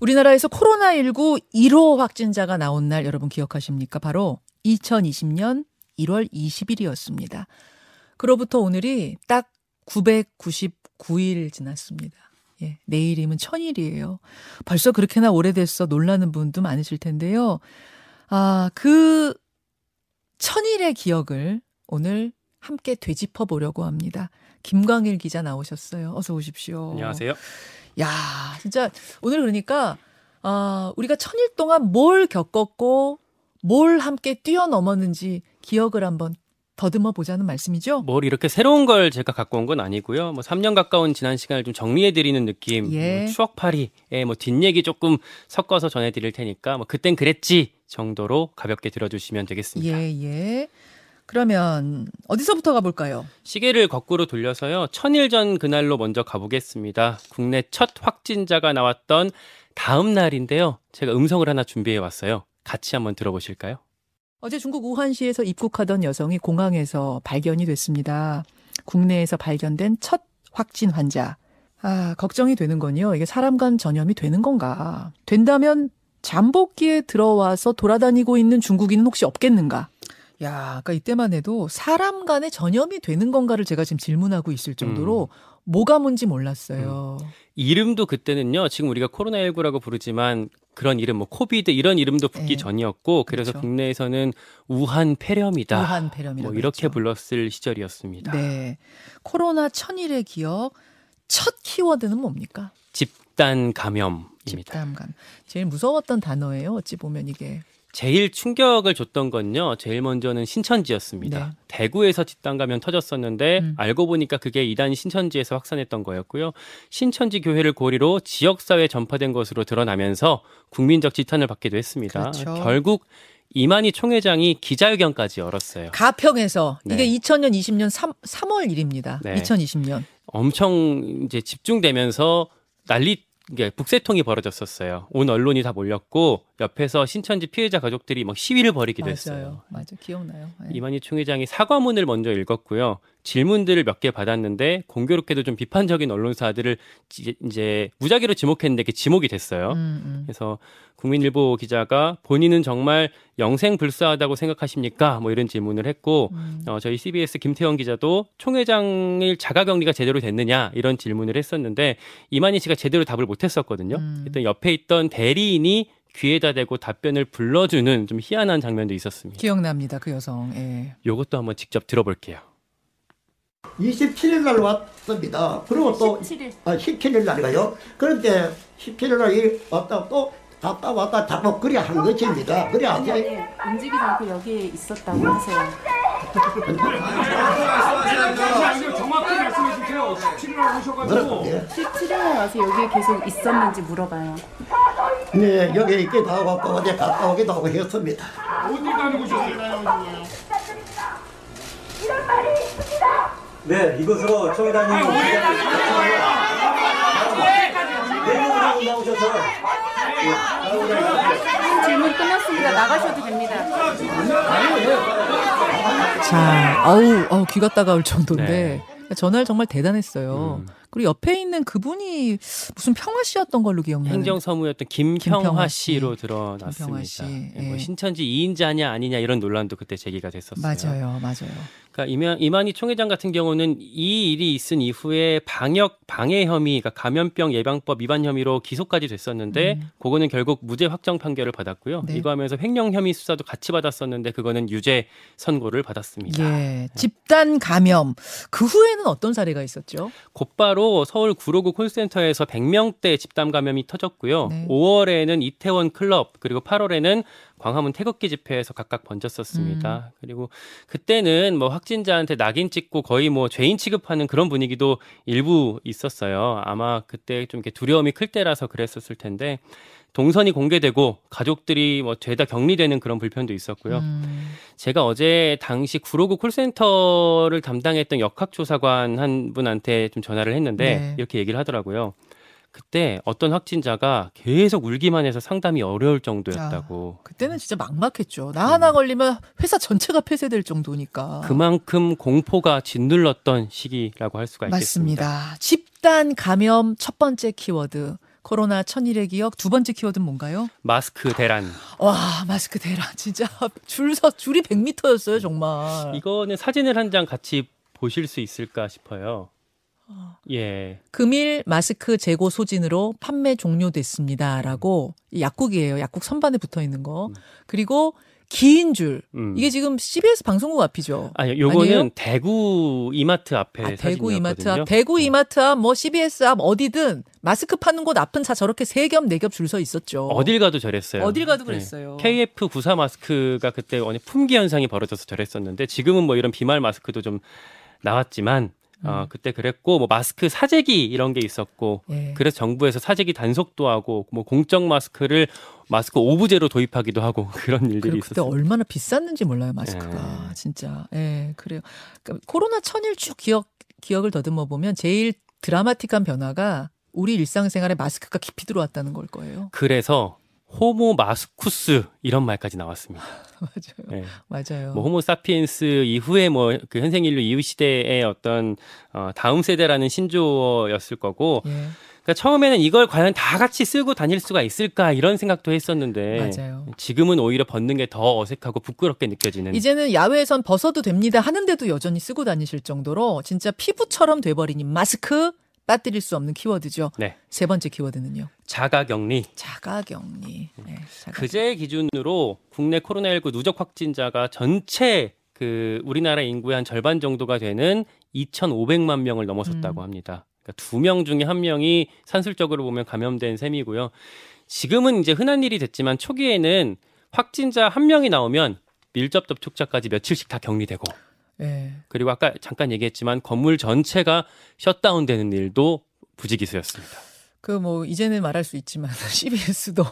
우리나라에서 코로나19 1호 확진자가 나온 날 여러분 기억하십니까? 바로 2020년 1월 20일이었습니다. 그로부터 오늘이 딱 999일 지났습니다. 예, 내일이면 1000일이에요. 벌써 그렇게나 오래됐어 놀라는 분도 많으실 텐데요. 아, 그 1000일의 기억을 오늘 함께 되짚어 보려고 합니다. 김광일 기자 나오셨어요. 어서 오십시오. 안녕하세요. 야, 진짜 오늘 그러니까 우리가 1000일 동안 뭘 겪었고 뭘 함께 뛰어넘었는지 기억을 한번 더듬어 보자는 말씀이죠? 뭘 이렇게 새로운 걸 제가 갖고 온 건 아니고요. 3년 가까운 지난 시간을 좀 정리해드리는 느낌, 예. 추억팔이에 뒷얘기 조금 섞어서 전해드릴 테니까 그땐 그랬지 정도로 가볍게 들어주시면 되겠습니다. 예, 예. 그러면 어디서부터 가볼까요? 시계를 거꾸로 돌려서요. 1000일 전 그날로 먼저 가보겠습니다. 국내 첫 확진자가 나왔던 다음 날인데요. 제가 음성을 하나 준비해왔어요. 같이 한번 들어보실까요? 어제 중국 우한시에서 입국하던 여성이 공항에서 발견이 됐습니다. 국내에서 발견된 첫 확진 환자. 아, 걱정이 되는 건요. 이게 사람 간 전염이 되는 건가? 된다면 잠복기에 들어와서 돌아다니고 있는 중국인은 혹시 없겠는가? 야, 그러니까 이때만 해도 사람 간에 전염이 되는 건가를 제가 지금 질문하고 있을 정도로 뭐가 뭔지 몰랐어요. 이름도 그때는요. 지금 우리가 코로나19라고 부르지만 그런 이름, 코비드 이런 이름도 붙기 전이었고 그래서 그렇죠. 국내에서는 우한 폐렴이다. 우한 폐렴이라고 이렇게 그렇죠. 불렀을 시절이었습니다. 네, 코로나 1000일의 기억 첫 키워드는 뭡니까? 집단 감염입니다. 집단 감염. 제일 무서웠던 단어예요. 어찌 보면 이게. 제일 충격을 줬던 건요. 제일 먼저는 신천지였습니다. 네. 대구에서 집단 감염 터졌었는데 알고 보니까 그게 이단 신천지에서 확산했던 거였고요. 신천지 교회를 고리로 지역사회에 전파된 것으로 드러나면서 국민적 지탄을 받기도 했습니다. 그렇죠. 결국 이만희 총회장이 기자회견까지 열었어요. 가평에서. 네. 이게 2020년 3월 1일입니다. 네. 2020년. 엄청 이제 집중되면서 난리 북새통이 벌어졌었어요. 온 언론이 다 몰렸고 옆에서 신천지 피해자 가족들이 시위를 벌이기도 맞아요. 했어요. 맞아요. 기억나요. 네. 이만희 총회장이 사과문을 먼저 읽었고요. 질문들을 몇 개 받았는데 공교롭게도 좀 비판적인 언론사들을 이제 무작위로 지목했는데 그게 지목이 됐어요. 그래서 국민일보 기자가 본인은 정말 영생불사하다고 생각하십니까? 이런 질문을 했고 저희 CBS 김태원 기자도 총회장의 자가격리가 제대로 됐느냐 이런 질문을 했었는데 이만희 씨가 제대로 답을 못했었거든요. 일단 옆에 있던 대리인이 귀에다 대고 답변을 불러주는 좀 희한한 장면도 있었습니다. 기억납니다. 그 여성. 예. 이것도 한번 직접 들어볼게요. 27일 날 왔습니다. 그리고 또 17일. 17일 날가요. 그런데 17일 날 왔다 또 갔다 왔다 작업 그리 하는 것입니다. 그래 아직 움직이지 않고 여기에 있었다고 하세요. 정확히 말씀해 주세요. 17일 날 오셔가지고 17일 날 와서 여기에 계속 있었는지 물어봐요. 네, 여기 있기도 하고 또 어디 갔다 오기도 하고 했습니다. 어디 가는 곳이었나요? 이런 말이 있습니다. 네, 이곳으로 총회장님 내용으로 나오셔서 질문 끝났습니다. 나가셔도 됩니다. 자, 어우 귀가 따가울 정도인데 네. 전화를 정말 대단했어요. 그리고 옆에 있는 그분이 무슨 평화 씨였던 걸로 기억나요. 행정서무였던 김평화 씨로 드러났습니다. 김평화 씨. 예. 신천지 2인자냐 아니냐 이런 논란도 그때 제기가 됐었어요. 맞아요. 맞아요. 그러니까 이만희 총회장 같은 경우는 이 일이 있은 이후에 방해 혐의, 그러니까 감염병 예방법 위반 혐의로 기소까지 됐었는데 그거는 결국 무죄 확정 판결을 받았고요. 네. 이거 하면서 횡령 혐의 수사도 같이 받았었는데 그거는 유죄 선고를 받았습니다. 예. 집단 감염. 그 후에는 어떤 사례가 있었죠? 곧바로 서울 구로구 콜센터에서 100명대 집단 감염이 터졌고요. 네. 5월에는 이태원 클럽 그리고 8월에는 광화문 태극기 집회에서 각각 번졌었습니다. 그리고 그때는 확진자한테 낙인 찍고 거의 죄인 취급하는 그런 분위기도 일부 있었어요. 아마 그때 좀 이렇게 두려움이 클 때라서 그랬었을 텐데 동선이 공개되고 가족들이 죄다 격리되는 그런 불편도 있었고요. 제가 어제 당시 구로구 콜센터를 담당했던 역학조사관 한 분한테 좀 전화를 했는데 네. 이렇게 얘기를 하더라고요. 그때 어떤 확진자가 계속 울기만 해서 상담이 어려울 정도였다고. 아, 그때는 진짜 막막했죠. 나 하나 걸리면 회사 전체가 폐쇄될 정도니까. 그만큼 공포가 짓눌렀던 시기라고 할 수가 있겠습니다. 맞습니다. 집단 감염 첫 번째 키워드. 코로나 천일의 기억 두 번째 키워드는 뭔가요? 마스크 대란. 와, 마스크 대란. 진짜 줄이 100m였어요, 정말. 이거는 사진을 한 장 같이 보실 수 있을까 싶어요. 예. 금일 마스크 재고 소진으로 판매 종료됐습니다라고 약국이에요. 약국 선반에 붙어 있는 거. 그리고 긴 줄. 이게 지금 CBS 방송국 앞이죠. 아니요, 요거는 대구 이마트 앞에 사진이었거든요. 대구 이마트 앞, 뭐 CBS 앞 어디든 마스크 파는 곳 앞은 다 저렇게 세 겹 네 겹 줄 서 있었죠. 어딜 가도 저랬어요. 어딜 가도 그랬어요. 네. KF94 마스크가 그때 어느 품귀 현상이 벌어져서 저랬었는데 지금은 뭐 이런 비말 마스크도 좀 나왔지만. 그때 그랬고 뭐 마스크 사재기 이런 게 있었고 예. 그래서 정부에서 사재기 단속도 하고 뭐 공적 마스크를 마스크 오부제로 도입하기도 하고 그런 일들이 있었어요. 그때 얼마나 비쌌는지 몰라요 마스크가 예. 진짜. 예, 그래요. 그러니까 코로나 천일 쭉 기억을 더듬어 보면 제일 드라마틱한 변화가 우리 일상생활에 마스크가 깊이 들어왔다는 걸 거예요. 그래서 호모 마스쿠스 이런 말까지 나왔습니다. 맞아요. 네. 맞아요. 뭐 호모 사피엔스 이후에 뭐 그 현생 인류 이후 시대의 어떤 다음 세대라는 신조어였을 거고. 예. 그러니까 처음에는 이걸 과연 다 같이 쓰고 다닐 수가 있을까 이런 생각도 했었는데 맞아요. 지금은 오히려 벗는 게 더 어색하고 부끄럽게 느껴지는. 이제는 야외에선 벗어도 됩니다 하는데도 여전히 쓰고 다니실 정도로 진짜 피부처럼 돼버린 이 마스크. 빠뜨릴 수 없는 키워드죠. 네. 세 번째 키워드는요. 자가격리. 자가격리. 네, 그제 기준으로 국내 코로나19 누적 확진자가 전체 그 우리나라 인구의 한 절반 정도가 되는 2,500만 명을 넘어섰다고 합니다. 그러니까 2명 중에 1명이 산술적으로 보면 감염된 셈이고요. 지금은 이제 흔한 일이 됐지만 초기에는 확진자 1명이 나오면 밀접 접촉자까지 며칠씩 다 격리되고 네. 그리고 아까 잠깐 얘기했지만 건물 전체가 셧다운되는 일도 부지기수였습니다. 그 뭐 이제는 말할 수 있지만 CBS도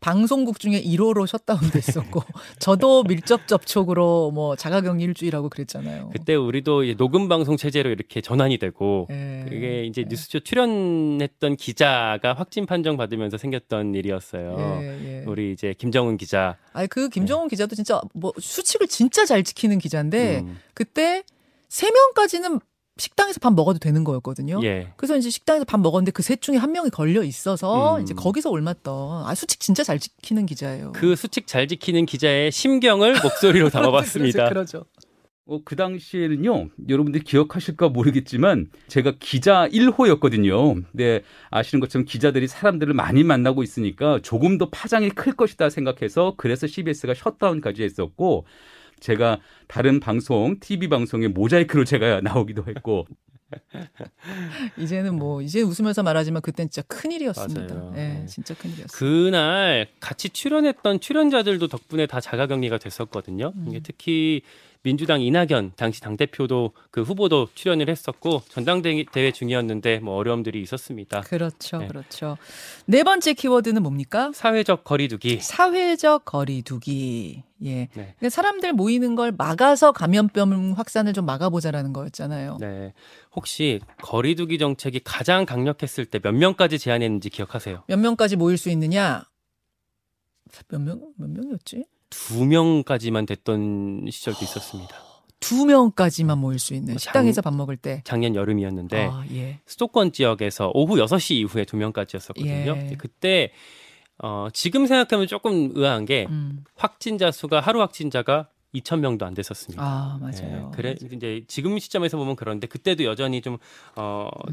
방송국 중에 1호로 셧다운됐었고 저도 밀접 접촉으로 뭐 자가격리 일주일하고 그랬잖아요. 그때 우리도 이제 녹음 방송 체제로 이렇게 전환이 되고 네. 그게 이제 뉴스쇼 출연했던 기자가 확진 판정 받으면서 생겼던 일이었어요. 네. 우리 이제 김정은 기자. 아니 그 김정은 네. 기자도 진짜 뭐 수칙을 진짜 잘 지키는 기자인데 그때 3명까지는 식당에서 밥 먹어도 되는 거였거든요. 예. 그래서 이제 식당에서 밥 먹었는데 그 셋 중에 1명이 걸려 있어서 이제 거기서 올맞던 수칙 진짜 잘 지키는 기자예요. 그 수칙 잘 지키는 기자의 심경을 목소리로 담아봤습니다. 그러죠. 그 당시에는요, 여러분들 기억하실까 모르겠지만 제가 기자 1호였거든요. 근데 아시는 것처럼 기자들이 사람들을 많이 만나고 있으니까 조금 더 파장이 클 것이다 생각해서 그래서 CBS가 셧다운까지 했었고. 제가 다른 방송, TV 방송에 모자이크로 제가 나오기도 했고. 이제는 뭐 이제 웃으면서 말하지만 그땐 진짜 큰일이었습니다. 네, 진짜 큰일이었어요. 그날 같이 출연했던 출연자들도 덕분에 다 자가격리가 됐었거든요. 특히 민주당 이낙연 당시 당대표도 그 후보도 출연을 했었고 전당대회 중이었는데 뭐 어려움들이 있었습니다. 그렇죠. 네. 그렇죠. 네 번째 키워드는 뭡니까? 사회적 거리두기. 사회적 거리두기. 예. 네. 사람들 모이는 걸 막아서 감염병 확산을 좀 막아보자라는 거였잖아요. 네. 혹시 거리두기 정책이 가장 강력했을 때 몇 명까지 제한했는지 기억하세요? 몇 명까지 모일 수 있느냐? 몇 명이었지? 2명까지만 됐던 시절도 있었습니다. 2명까지만 모일 수 있는 식당에서 밥 먹을 때 작년 여름이었는데 아, 예. 수도권 지역에서 오후 6시 이후에 2명까지였었거든요. 예. 그때 지금 생각하면 조금 의아한 게 확진자 수가 하루 확진자가 2,000명도 안 됐었습니다. 아 맞아요. 예, 그래 맞아요. 이제 지금 시점에서 보면 그런데 그때도 여전히 좀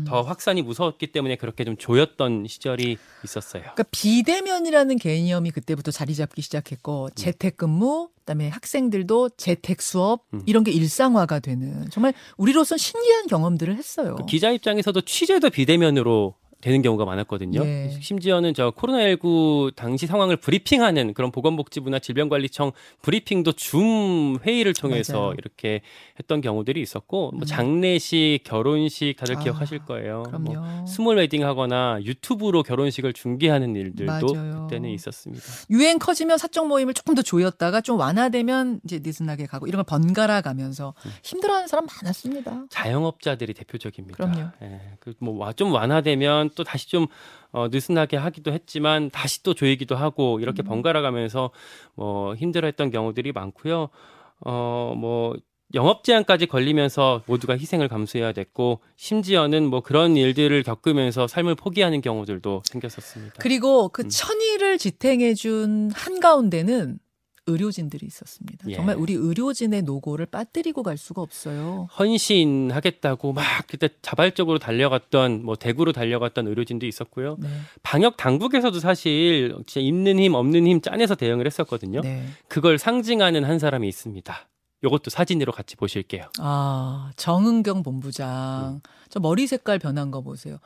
더 확산이 무서웠기 때문에 그렇게 좀 조였던 시절이 있었어요. 그러니까 비대면이라는 개념이 그때부터 자리 잡기 시작했고 재택근무, 그다음에 학생들도 재택 수업 이런 게 일상화가 되는 정말 우리로선 신기한 경험들을 했어요. 그 기자 입장에서도 취재도 비대면으로. 되는 경우가 많았거든요. 예. 심지어는 저 코로나19 당시 상황을 브리핑하는 그런 보건복지부나 질병관리청 브리핑도 줌 회의를 통해서 맞아요. 이렇게 했던 경우들이 있었고 뭐 장례식, 결혼식 다들 기억하실 거예요. 뭐 스몰 웨딩하거나 유튜브로 결혼식을 중계하는 일들도 맞아요. 그때는 있었습니다. 유행 커지면 사적 모임을 조금 더 조였다가 좀 완화되면 이제 느슨하게 가고 이런 걸 번갈아 가면서 힘들어하는 사람 많았습니다. 자영업자들이 대표적입니다. 그럼요. 예. 뭐 좀 완화되면 또 다시 좀 느슨하게 하기도 했지만 다시 또 조이기도 하고 이렇게 번갈아가면서 뭐 힘들어했던 경우들이 많고요. 뭐 영업 제한까지 걸리면서 모두가 희생을 감수해야 됐고 심지어는 뭐 그런 일들을 겪으면서 삶을 포기하는 경우들도 생겼었습니다. 그리고 그 천의를 지탱해 준 한가운데는 의료진들이 있었습니다. 예. 정말 우리 의료진의 노고를 빠뜨리고 갈 수가 없어요. 헌신하겠다고 막 그때 자발적으로 달려갔던 뭐 대구로 달려갔던 의료진도 있었고요. 네. 방역 당국에서도 사실 진짜 있는 힘 없는 힘 짜내서 대응을 했었거든요. 네. 그걸 상징하는 한 사람이 있습니다. 이것도 사진으로 같이 보실게요. 아, 정은경 본부장. 저 머리 색깔 변한 거 보세요.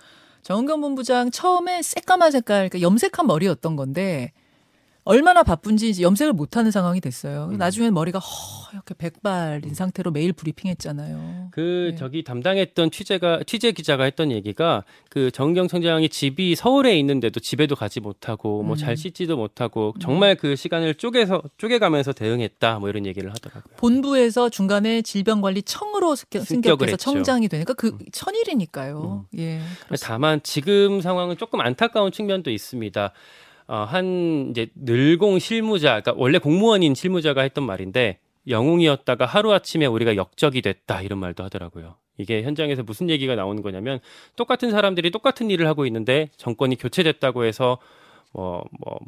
정은경 본부장 처음에 새까만 색깔, 그러니까 염색한 머리였던 건데 얼마나 바쁜지 염색을 못하는 상황이 됐어요. 나중엔 머리가 허옇게 백발인 상태로 매일 브리핑했잖아요. 저기 담당했던 취재 기자가 했던 얘기가 그 정은경 청장이 집이 서울에 있는데도 집에도 가지 못하고 뭐 잘 씻지도 못하고 정말 그 시간을 쪼개가면서 대응했다 뭐 이런 얘기를 하더라고요. 본부에서 중간에 질병관리청으로 승격해서 청장이 되니까 그 천일이니까요. 예, 다만 지금 상황은 조금 안타까운 측면도 있습니다. 한 이제 늘공 실무자, 그러니까 원래 공무원인 실무자가 했던 말인데 영웅이었다가 하루아침에 우리가 역적이 됐다 이런 말도 하더라고요. 이게 현장에서 무슨 얘기가 나오는 거냐면 똑같은 사람들이 똑같은 일을 하고 있는데 정권이 교체됐다고 해서 뭐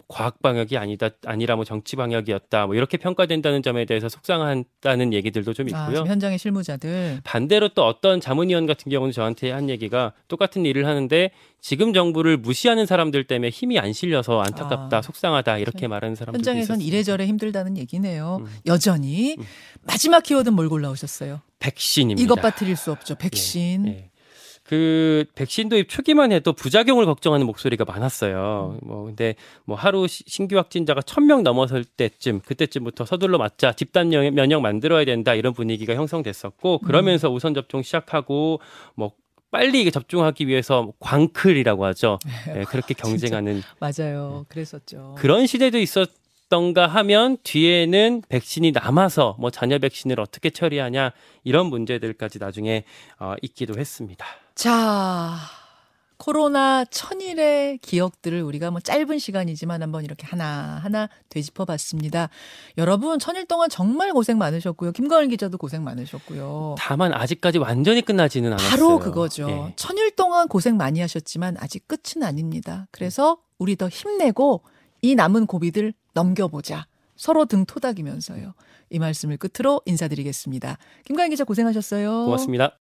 과학 방역이 아니라 뭐 정치 방역이었다 뭐 이렇게 평가된다는 점에 대해서 속상하다는 얘기들도 좀 있고요. 지금 현장의 실무자들. 반대로 또 어떤 자문위원 같은 경우는 저한테 한 얘기가 똑같은 일을 하는데 지금 정부를 무시하는 사람들 때문에 힘이 안 실려서 안타깝다, 속상하다 이렇게 말하는 사람들도 있었습니다. 현장에선 이래저래 힘들다는 얘기네요. 여전히 마지막 키워드는 뭘 골라오셨어요? 백신입니다. 이것 빠뜨릴 수 없죠. 백신. 네. 그 백신 도입 초기만 해도 부작용을 걱정하는 목소리가 많았어요. 근데 하루 신규 확진자가 1,000명 넘어설 때쯤 그때쯤부터 서둘러 맞자 집단 면역 만들어야 된다 이런 분위기가 형성됐었고 그러면서 우선 접종 시작하고 빨리 접종하기 위해서 광클이라고 하죠. 네, 그렇게 경쟁하는 맞아요. 그랬었죠. 그런 시대도 있었던가 하면 뒤에는 백신이 남아서 잔여 백신을 어떻게 처리하냐 이런 문제들까지 나중에 있기도 했습니다. 자, 코로나 천일의 기억들을 우리가 짧은 시간이지만 한번 이렇게 하나하나 되짚어봤습니다. 여러분, 천일 동안 정말 고생 많으셨고요. 김광일 기자도 고생 많으셨고요. 다만 아직까지 완전히 끝나지는 않았어요. 바로 그거죠. 예. 천일 동안 고생 많이 하셨지만 아직 끝은 아닙니다. 그래서 우리 더 힘내고 이 남은 고비들 넘겨보자. 서로 등 토닥이면서요. 이 말씀을 끝으로 인사드리겠습니다. 김광일 기자 고생하셨어요. 고맙습니다.